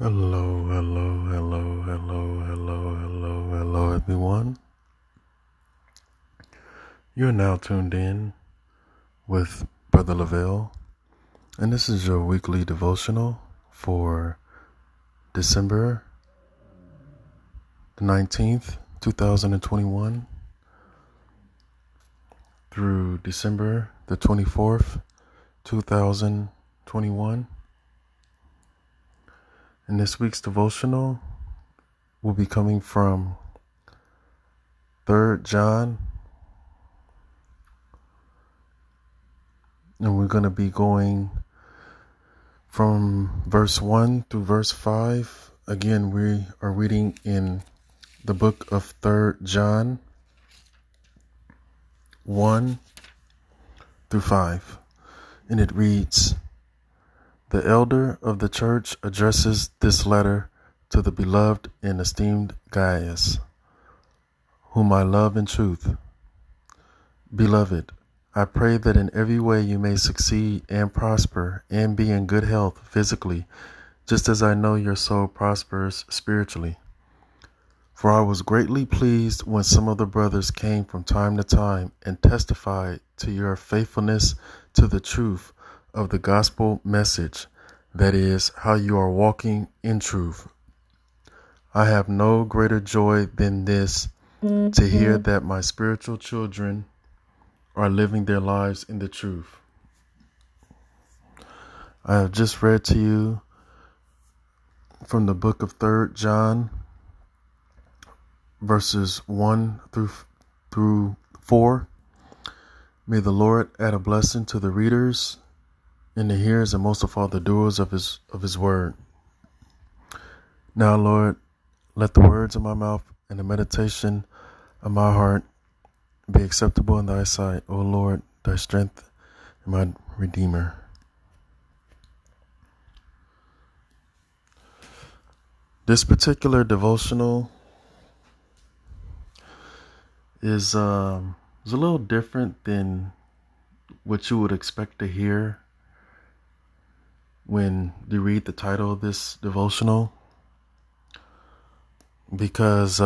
Hello, everyone. You're now tuned in with Brother Lavelle, and this is your weekly devotional for December the 19th, 2021 through December the 24th, 2021. And this week's devotional will be coming from 3rd John. And we're going to be going from verse 1 through verse 5. Again, we are reading in the book of 3rd John 1 through 5. And it reads, "The elder of the church addresses this letter to the beloved and esteemed Gaius, whom I love in truth. Beloved, I pray that in every way you may succeed and prosper and be in good health physically, just as I know your soul prospers spiritually. For I was greatly pleased when some of the brothers came from time to time and testified to your faithfulness to the truth of the gospel message, that is, how you are walking in truth. I have no greater joy than this, to hear that my spiritual children are living their lives in the truth." I have just read to you from the book of 3rd John, verses 1 through 4. May the Lord add a blessing to the readers and the hearers, and most of all the doers of his word. Now, Lord, let the words of my mouth and the meditation of my heart be acceptable in thy sight, O Lord, thy strength and my redeemer. This particular devotional is a little different than what you would expect to hear when you read the title of this devotional, because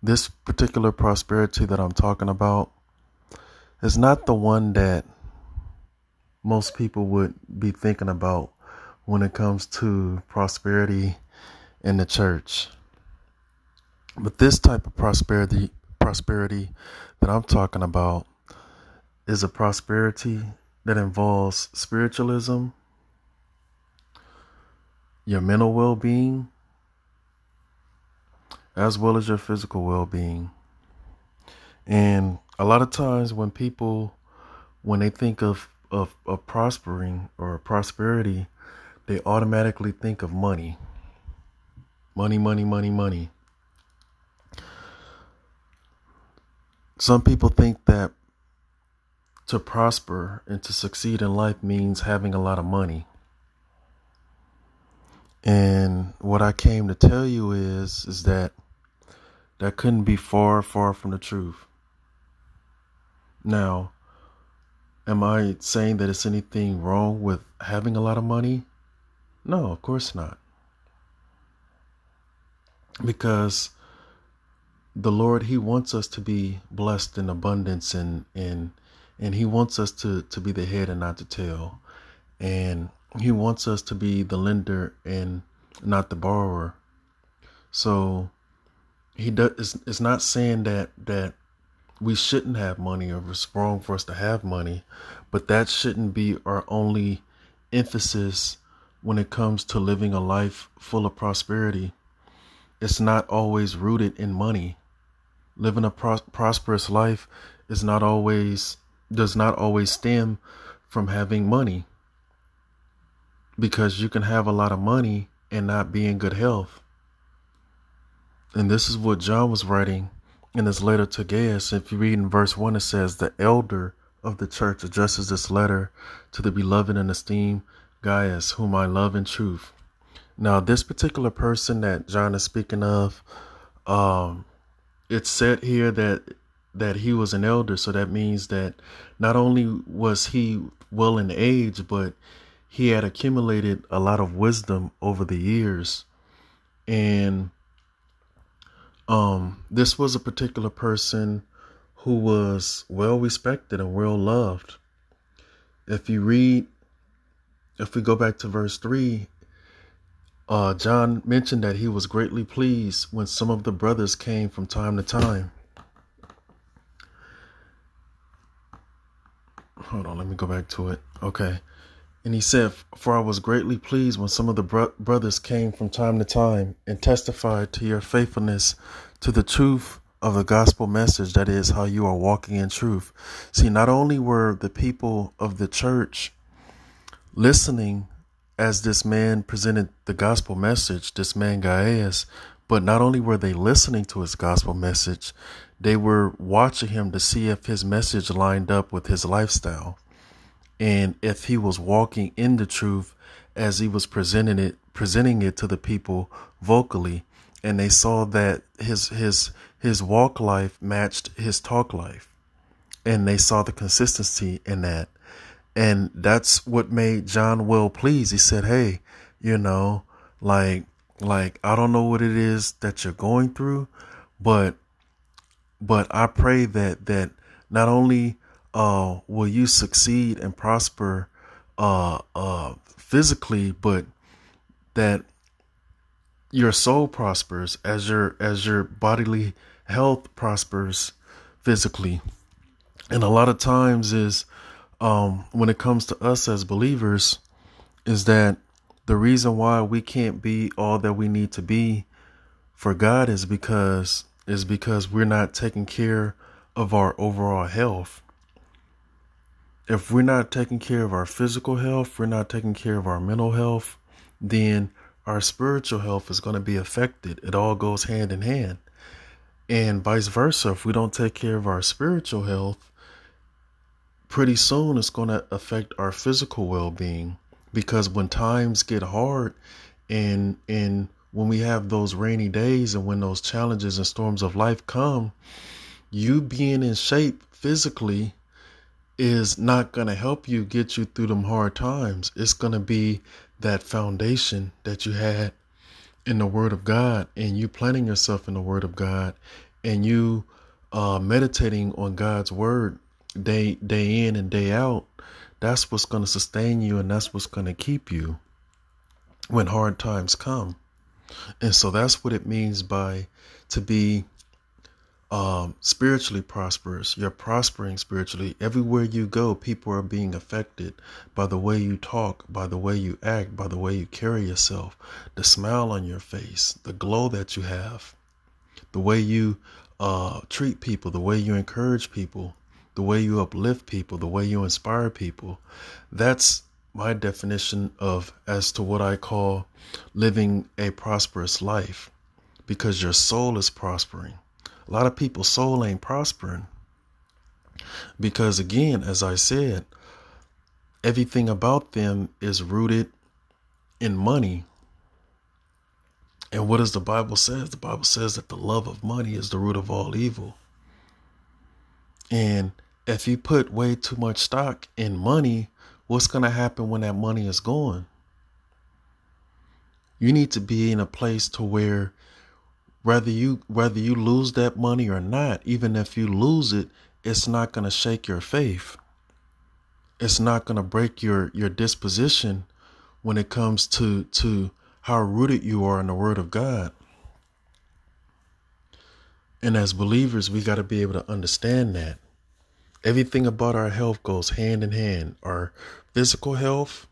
this particular prosperity that I'm talking about is not the one that most people would be thinking about when it comes to prosperity in the church. But this type of prosperity that I'm talking about is a prosperity that involves spiritualism, your mental well-being, as well as your physical well-being. And a lot of times when people, when they think of prospering or prosperity, they automatically think of money. Money, money, money, money. Some people think that to prosper and to succeed in life means having a lot of money. And what I came to tell you is that couldn't be far, far from the truth. Now, am I saying that it's anything wrong with having a lot of money? No, of course not. Because the Lord, he wants us to be blessed in abundance, and he wants us to be the head and not the tail. And he wants us to be the lender and not the borrower. So he does. It's not saying that we shouldn't have money or it's wrong for us to have money, but that shouldn't be our only emphasis when it comes to living a life full of prosperity. It's not always rooted in money. Living a prosperous life does not always stem from having money, because you can have a lot of money and not be in good health. And this is what John was writing in his letter to Gaius. If you read in verse 1, it says, "The elder of the church addresses this letter to the beloved and esteemed Gaius, whom I love in truth." Now, this particular person that John is speaking of, it's said here that he was an elder. So that means that not only was he well in age, but he had accumulated a lot of wisdom over the years. And this was a particular person who was well respected and well loved. If we go back to verse 3, John mentioned that he was greatly pleased when some of the brothers came from time to time. Hold on, let me go back to it. Okay. And he said, "For I was greatly pleased when some of the brothers came from time to time and testified to your faithfulness to the truth of the gospel message. That is how you are walking in truth." See, not only were the people of the church listening as this man presented the gospel message, this man Gaius, but not only were they listening to his gospel message, they were watching him to see if his message lined up with his lifestyle. And if he was walking in the truth as he was presenting it to the people vocally, and they saw that his walk life matched his talk life, and they saw the consistency in that. And that's what made John well pleased. He said, "Hey, you know, like I don't know what it is that you're going through, but I pray that not only will you succeed and prosper physically, but that your soul prospers as your bodily health prospers physically." And a lot of times is when it comes to us as believers, is that the reason why we can't be all that we need to be for God is because we're not taking care of our overall health. If we're not taking care of our physical health, we're not taking care of our mental health, then our spiritual health is going to be affected. It all goes hand in hand. And vice versa, if we don't take care of our spiritual health, pretty soon it's going to affect our physical well-being. Because when times get hard and when we have those rainy days and when those challenges and storms of life come, you being in shape physically is not going to help you get you through them hard times. It's going to be that foundation that you had in the Word of God, and you planting yourself in the Word of God, and you meditating on God's Word day in and day out. That's what's going to sustain you, and that's what's going to keep you when hard times come. And so that's what it means by to be spiritually prosperous. You're prospering spiritually. Everywhere you go, people are being affected by the way you talk, by the way you act, by the way you carry yourself, the smile on your face, the glow that you have, the way you treat people, the way you encourage people, the way you uplift people, the way you inspire people. That's my definition as to what I call living a prosperous life, because your soul is prospering. A lot of people's soul ain't prospering because, again, as I said, everything about them is rooted in money. And what does the Bible say? The Bible says that the love of money is the root of all evil. And if you put way too much stock in money, what's going to happen when that money is gone? You need to be in a place to where whether you lose that money or not, even if you lose it, it's not going to shake your faith. It's not going to break your disposition when it comes to how rooted you are in the Word of God. And as believers, we got to be able to understand that. Everything about our health goes hand in hand. Our physical health,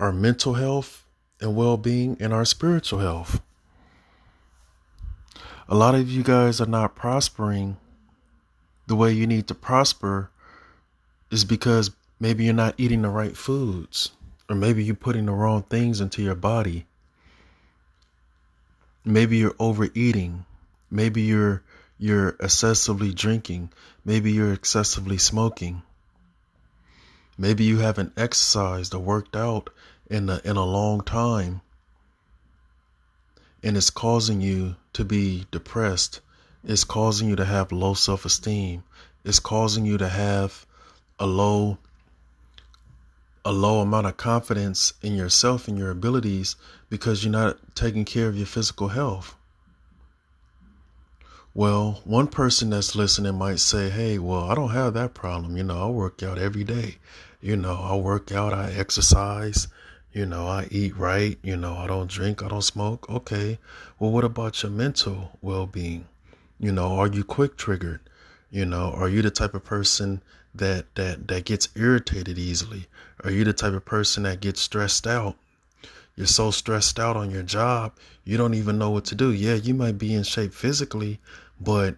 our mental health and well-being, and our spiritual health. A lot of you guys are not prospering the way you need to prosper is because maybe you're not eating the right foods, or maybe you're putting the wrong things into your body. Maybe you're overeating. Maybe you're excessively drinking. Maybe you're excessively smoking. Maybe you haven't exercised or worked out in a long time. And it's causing you to be depressed. It's causing you to have low self-esteem. It's causing you to have a low a low amount of confidence in yourself and your abilities because you're not taking care of your physical health. Well, one person that's listening might say, hey, well, I don't have that problem. You know, I work out every day. You know, I work out, I exercise, you know, I eat right. You know, I don't drink, I don't smoke. Okay, well, what about your mental well-being? You know, are you quick triggered? You know, are you the type of person that gets irritated easily? Are you the type of person that gets stressed out? You're so stressed out on your job, you don't even know what to do. Yeah, you might be in shape physically, but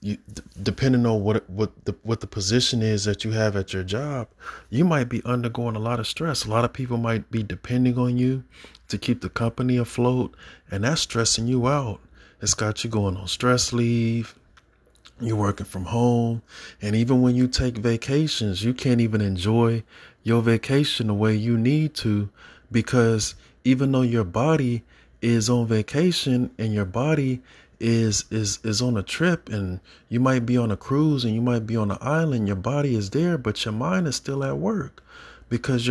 you, depending on what the position is that you have at your job, you might be undergoing a lot of stress. A lot of people might be depending on you to keep the company afloat, and that's stressing you out. It's got you going on stress leave. You're working from home, and even when you take vacations, you can't even enjoy your vacation the way you need to, because even though your body is on vacation and your body is on a trip, and you might be on a cruise and you might be on an island, your body is there, but your mind is still at work, because in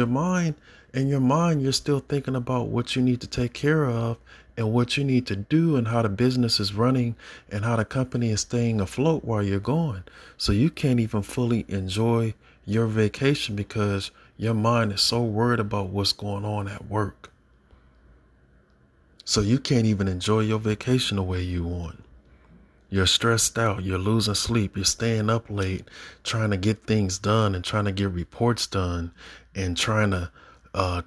your mind, you're still thinking about what you need to take care of and what you need to do and how the business is running and how the company is staying afloat while you're gone. So you can't even fully enjoy your vacation because your mind is so worried about what's going on at work. So you can't even enjoy your vacation the way you want. You're stressed out. You're losing sleep. You're staying up late trying to get things done and trying to get reports done and trying to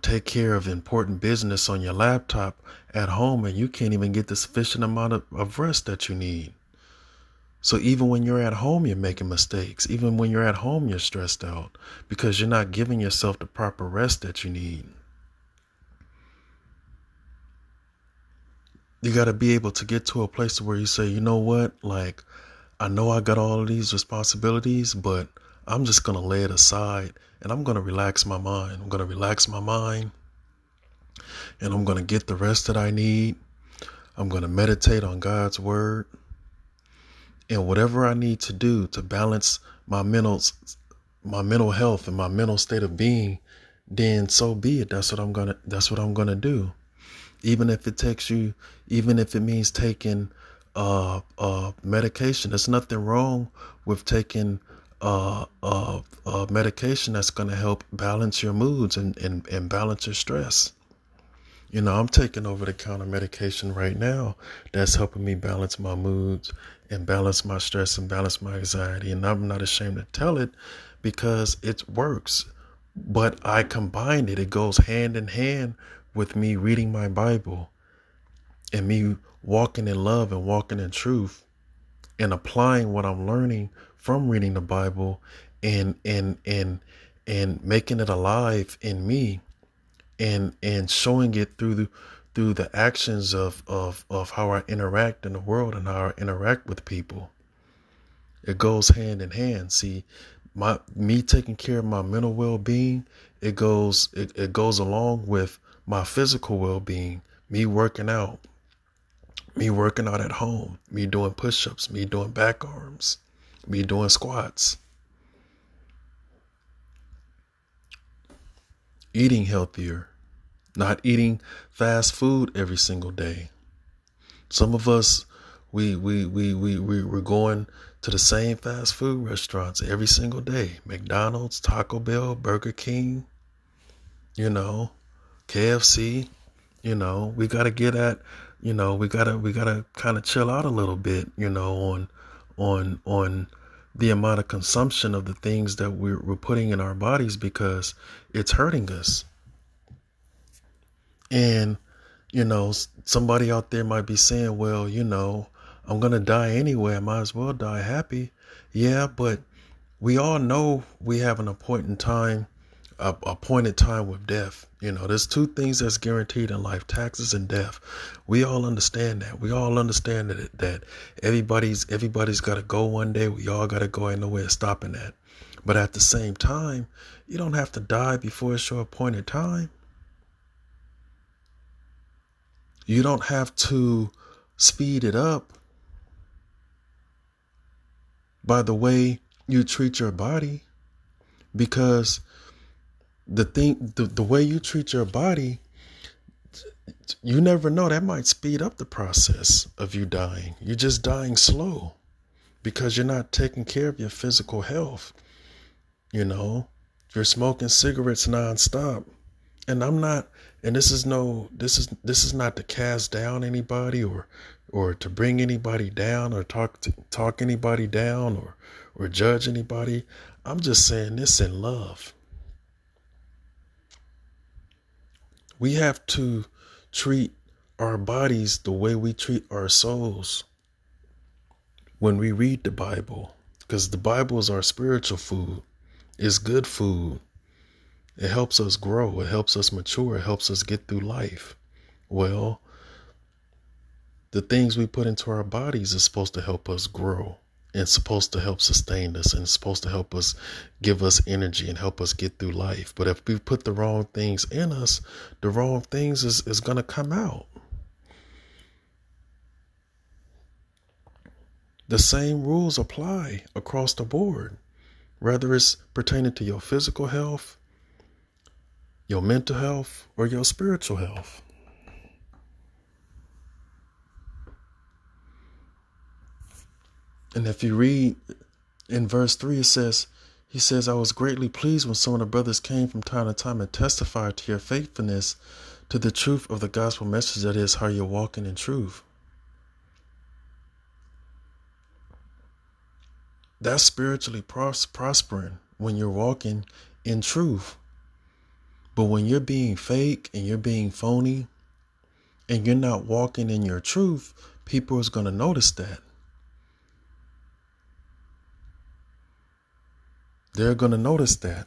take care of important business on your laptop at home, and you can't even get the sufficient amount of rest that you need. So even when you're at home, you're making mistakes. Even when you're at home, you're stressed out because you're not giving yourself the proper rest that you need. You got to be able to get to a place where you say, you know what, like, I know I got all of these responsibilities, but I'm just going to lay it aside and I'm going to relax my mind. I'm going to relax my mind and I'm going to get the rest that I need. I'm going to meditate on God's word and whatever I need to do to balance my mental health and my mental state of being, then so be it. That's what I'm going to do. Even if it means taking medication, there's nothing wrong with taking medication that's going to help balance your moods and balance your stress. You know, I'm taking over-the-counter medication right now that's helping me balance my moods and balance my stress and balance my anxiety. And I'm not ashamed to tell it because it works, but I combined it. It goes hand in hand with me reading my Bible and me walking in love and walking in truth and applying what I'm learning from reading the Bible and making it alive in me and showing it through the actions of how I interact in the world and how I interact with people. It goes hand in hand. See, me taking care of my mental well-being, it goes along with my physical well-being, me working out at home, me doing push-ups, me doing back arms, me doing squats, eating healthier, not eating fast food every single day. Some of us, we're going to the same fast food restaurants every single day, McDonald's, Taco Bell, Burger King, you know, KFC, you know, we got to get at, you know, we got to kind of chill out a little bit, you know, on the amount of consumption of the things that we're putting in our bodies because it's hurting us. And, you know, somebody out there might be saying, well, you know, I'm going to die anyway. I might as well die happy. Yeah, but we all know we have an appointed time, with death. You know, there's two things that's guaranteed in life, taxes and death. We all understand that. We all understand that everybody's got to go one day. We all got to go. Ain't no way of stopping that. But at the same time, you don't have to die before it's your appointed time. You don't have to speed it up by the way you treat your body, because the way you treat your body, you never know. That might speed up the process of you dying. You're just dying slow because you're not taking care of your physical health. You know, you're smoking cigarettes nonstop. And I'm not, and this is not to cast down anybody or to bring anybody down or talk anybody down or judge anybody. I'm just saying this in love. We have to treat our bodies the way we treat our souls when we read the Bible, because the Bible is our spiritual food. It's good food. It helps us grow. It helps us mature. It helps us get through life. Well, the things we put into our bodies is supposed to help us grow. It's supposed to help sustain us, and it's supposed to help us, give us energy and help us get through life. But if we put the wrong things in us, the wrong things is going to come out. The same rules apply across the board, whether it's pertaining to your physical health, your mental health, or your spiritual health. And if you read in verse 3, it says, he says, I was greatly pleased when some of the brothers came from time to time and testified to your faithfulness to the truth of the gospel message, that is how you're walking in truth. That's spiritually prospering when you're walking in truth. But when you're being fake and you're being phony and you're not walking in your truth, people is going to notice that. They're going to notice that.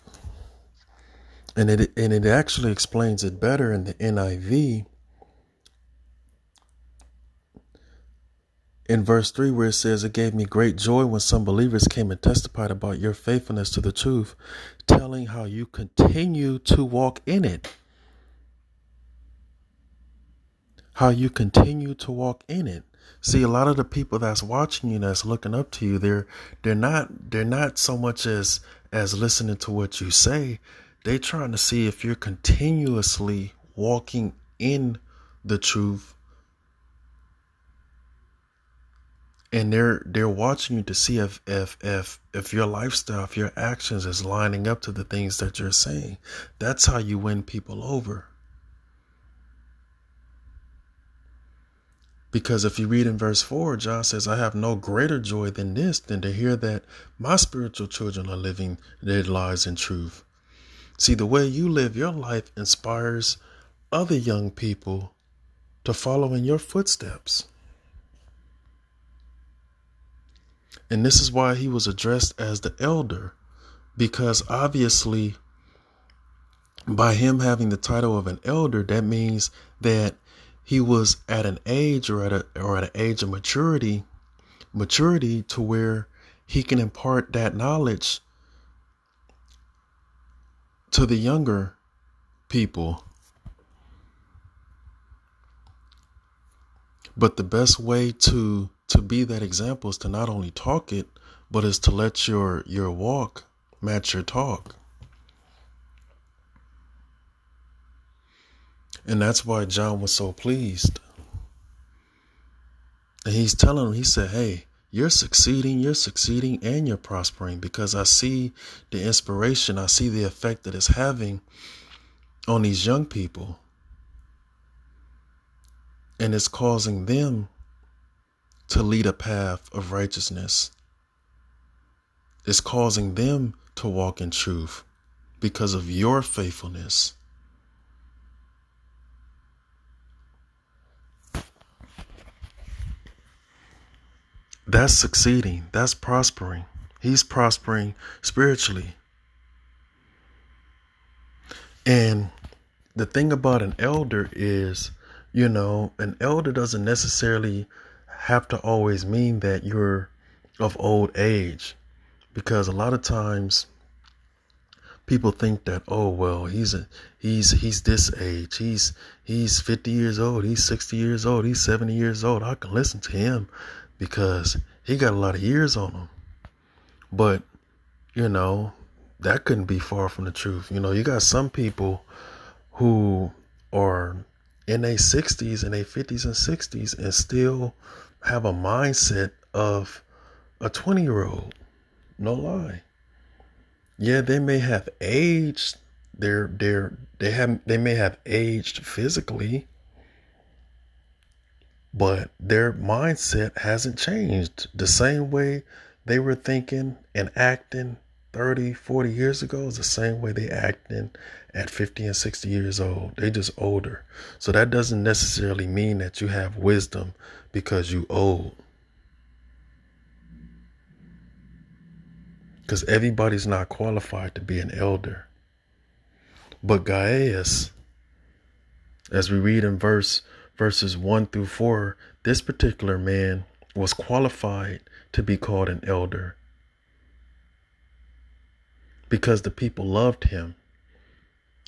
And it actually explains it better in the NIV. In verse 3, where it says, it gave me great joy when some believers came and testified about your faithfulness to the truth, telling how you continue to walk in it. How you continue to walk in it. See, a lot of the people that's watching you, that's looking up to you, they're not so much as listening to what you say. They're trying to see if you're continuously walking in the truth. And they're watching you to see if your lifestyle, if your actions is lining up to the things that you're saying. That's how you win people over. Because if you read in verse 4, John says, I have no greater joy than this, than to hear that my spiritual children are living their lives in truth. See, the way you live your life inspires other young people to follow in your footsteps. And this is why he was addressed as the elder, because obviously by him having the title of an elder, that means that he was at an age or at an age of maturity to where he can impart that knowledge to the younger people. But the best way to be that example is to not only talk it, but is to let your walk match your talk. And that's why John was so pleased. And he's telling him, he said, hey, you're succeeding and you're prospering, because I see the inspiration. I see the effect that it's having on these young people. And it's causing them to lead a path of righteousness. It's causing them to walk in truth because of your faithfulness. That's succeeding. That's prospering. He's prospering spiritually. And the thing about an elder is, you know, an elder doesn't necessarily have to always mean that you're of old age, because a lot of times people think that, oh, well, he's this age. He's 50 years old. He's 60 years old. He's 70 years old. I can listen to him because he got a lot of years on him. But, you know, that couldn't be far from the truth. You know, you got some people who are in their 60s and their 50s and 60s and still have a mindset of a 20-year-old. No lie. Yeah, they may have aged. They may have aged physically, but their mindset hasn't changed. The same way they were thinking and acting 30, 40 years ago is the same way they acting at 50 and 60 years old. They just older. So that doesn't necessarily mean that you have wisdom because you old. Because everybody's not qualified to be an elder. But Gaius, as we read in verses 1 through 4, this particular man was qualified to be called an elder because the people loved him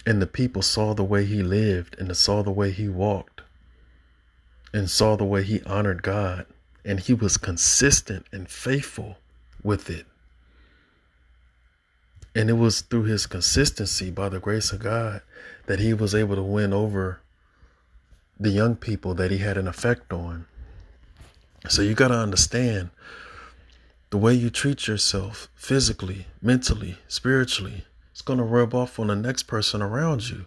and the people saw the way he lived and saw the way he walked and saw the way he honored God, and he was consistent and faithful with it. And it was through his consistency, by the grace of God, that he was able to win over the young people that he had an effect on. So you got to understand, the way you treat yourself physically, mentally, spiritually, it's going to rub off on the next person around you.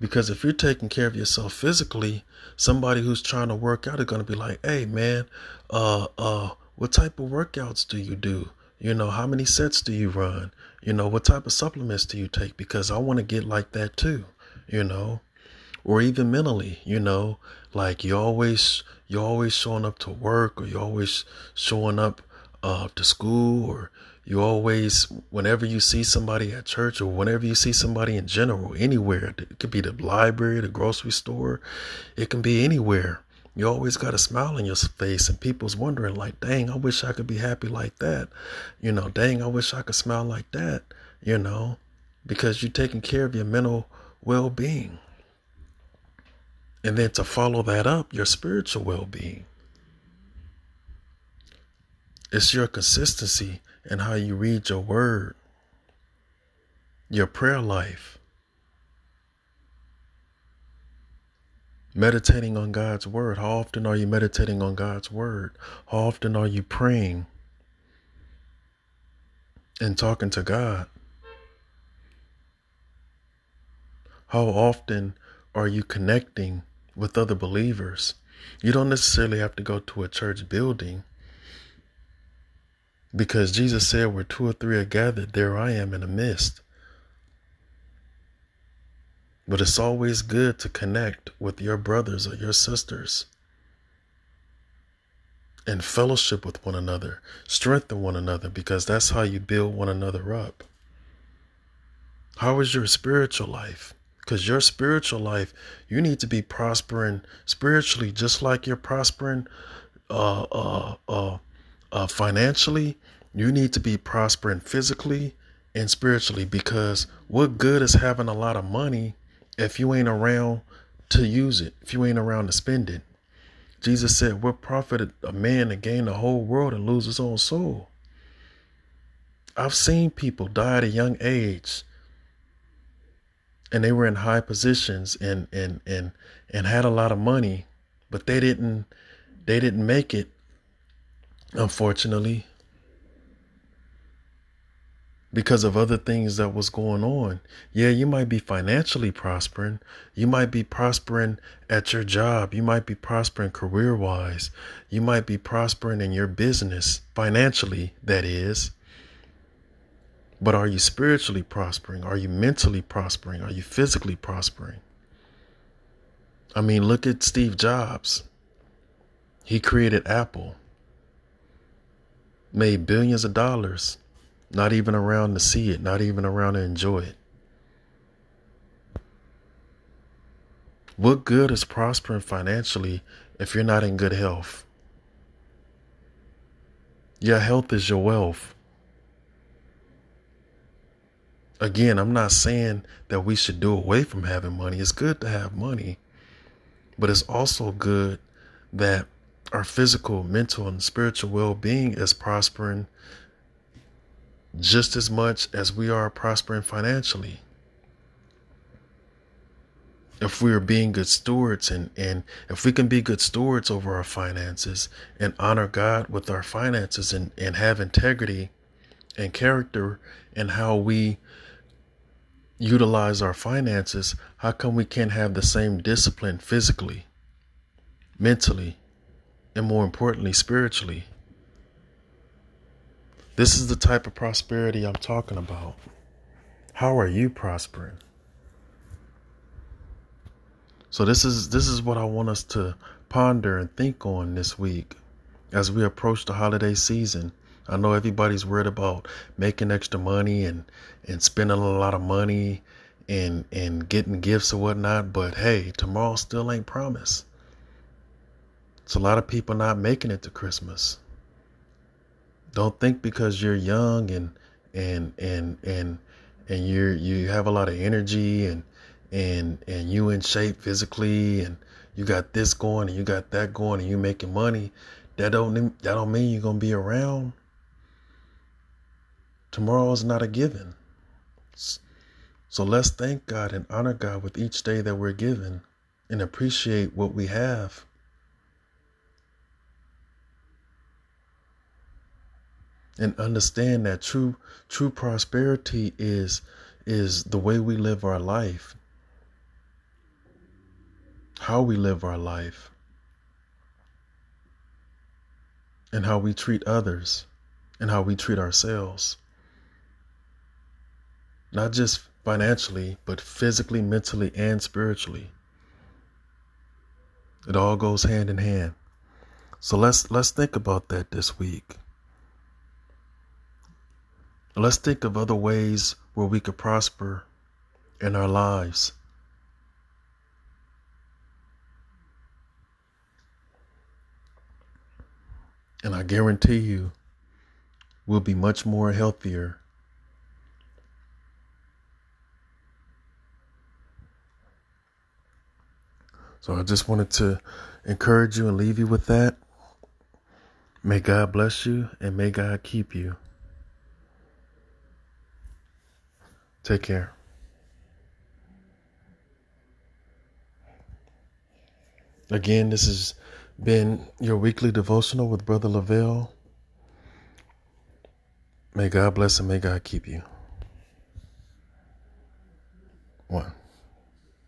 Because if you're taking care of yourself physically, somebody who's trying to work out is going to be like, hey, man, what type of workouts do you do? You know, how many sets do you run? You know, what type of supplements do you take? Because I want to get like that too, you know. Or even mentally, you know, like you're always showing up to work, or you're always showing up to school, or you always, whenever you see somebody at church, or whenever you see somebody in general, anywhere, it could be the library, the grocery store, it can be anywhere. You always got a smile on your face, and people's wondering like, dang, I wish I could be happy like that. You know, dang, I wish I could smile like that, you know, because you're taking care of your mental well-being. And then to follow that up, your spiritual well-being. It's your consistency in how you read your word, your prayer life, meditating on God's word. How often are you meditating on God's word? How often are you praying and talking to God? How often are you connecting with other believers? You don't necessarily have to go to a church building, because Jesus said, where two or three are gathered, there I am in the midst. But it's always good to connect with your brothers or your sisters and fellowship with one another, strengthen one another, because that's how you build one another up. How is your spiritual life? Because your spiritual life, you need to be prospering spiritually, just like you're prospering financially. You need to be prospering physically and spiritually, because what good is having a lot of money if you ain't around to use it, if you ain't around to spend it? Jesus said, what profit a man to gain the whole world and lose his own soul? I've seen people die at a young age, and they were in high positions and had a lot of money, but they didn't make it, unfortunately, because of other things that was going on. Yeah, you might be financially prospering. You might be prospering at your job. You might be prospering career-wise. You might be prospering in your business, financially, that is. But are you spiritually prospering? Are you mentally prospering? Are you physically prospering? I mean, look at Steve Jobs. He created Apple, made billions of dollars, not even around to see it, not even around to enjoy it. What good is prospering financially if you're not in good health? Your health is your wealth. Again, I'm not saying that we should do away from having money. It's good to have money, but it's also good that our physical, mental, and spiritual well-being is prospering just as much as we are prospering financially. If we are being good stewards, and if we can be good stewards over our finances and honor God with our finances, and have integrity and character in how we utilize our finances, how come we can't have the same discipline physically, mentally, and more importantly, spiritually? This is the type of prosperity I'm talking about. How are you prospering? So this is what I want us to ponder and think on this week as we approach the holiday season. I know everybody's worried about making extra money and spending a lot of money and getting gifts or whatnot. But hey, tomorrow still ain't promised. It's a lot of people not making it to Christmas. Don't think because you're young and you have a lot of energy and you in shape physically, and you got this going and you got that going, and you making money, that don't mean you're gonna be around. Tomorrow's not a given. So let's thank God and honor God with each day that we're given, and appreciate what we have. And understand that true prosperity is the way we live our life. How we live our life and how we treat others and how we treat ourselves, not just financially, but physically, mentally, and spiritually. It all goes hand in hand. So let's think about that this week. Let's think of other ways where we could prosper in our lives. And I guarantee you, we'll be much more healthier. So I just wanted to encourage you and leave you with that. May God bless you, and may God keep you. Take care. Again, this has been your weekly devotional with Brother Lavelle. May God bless and may God keep you. One.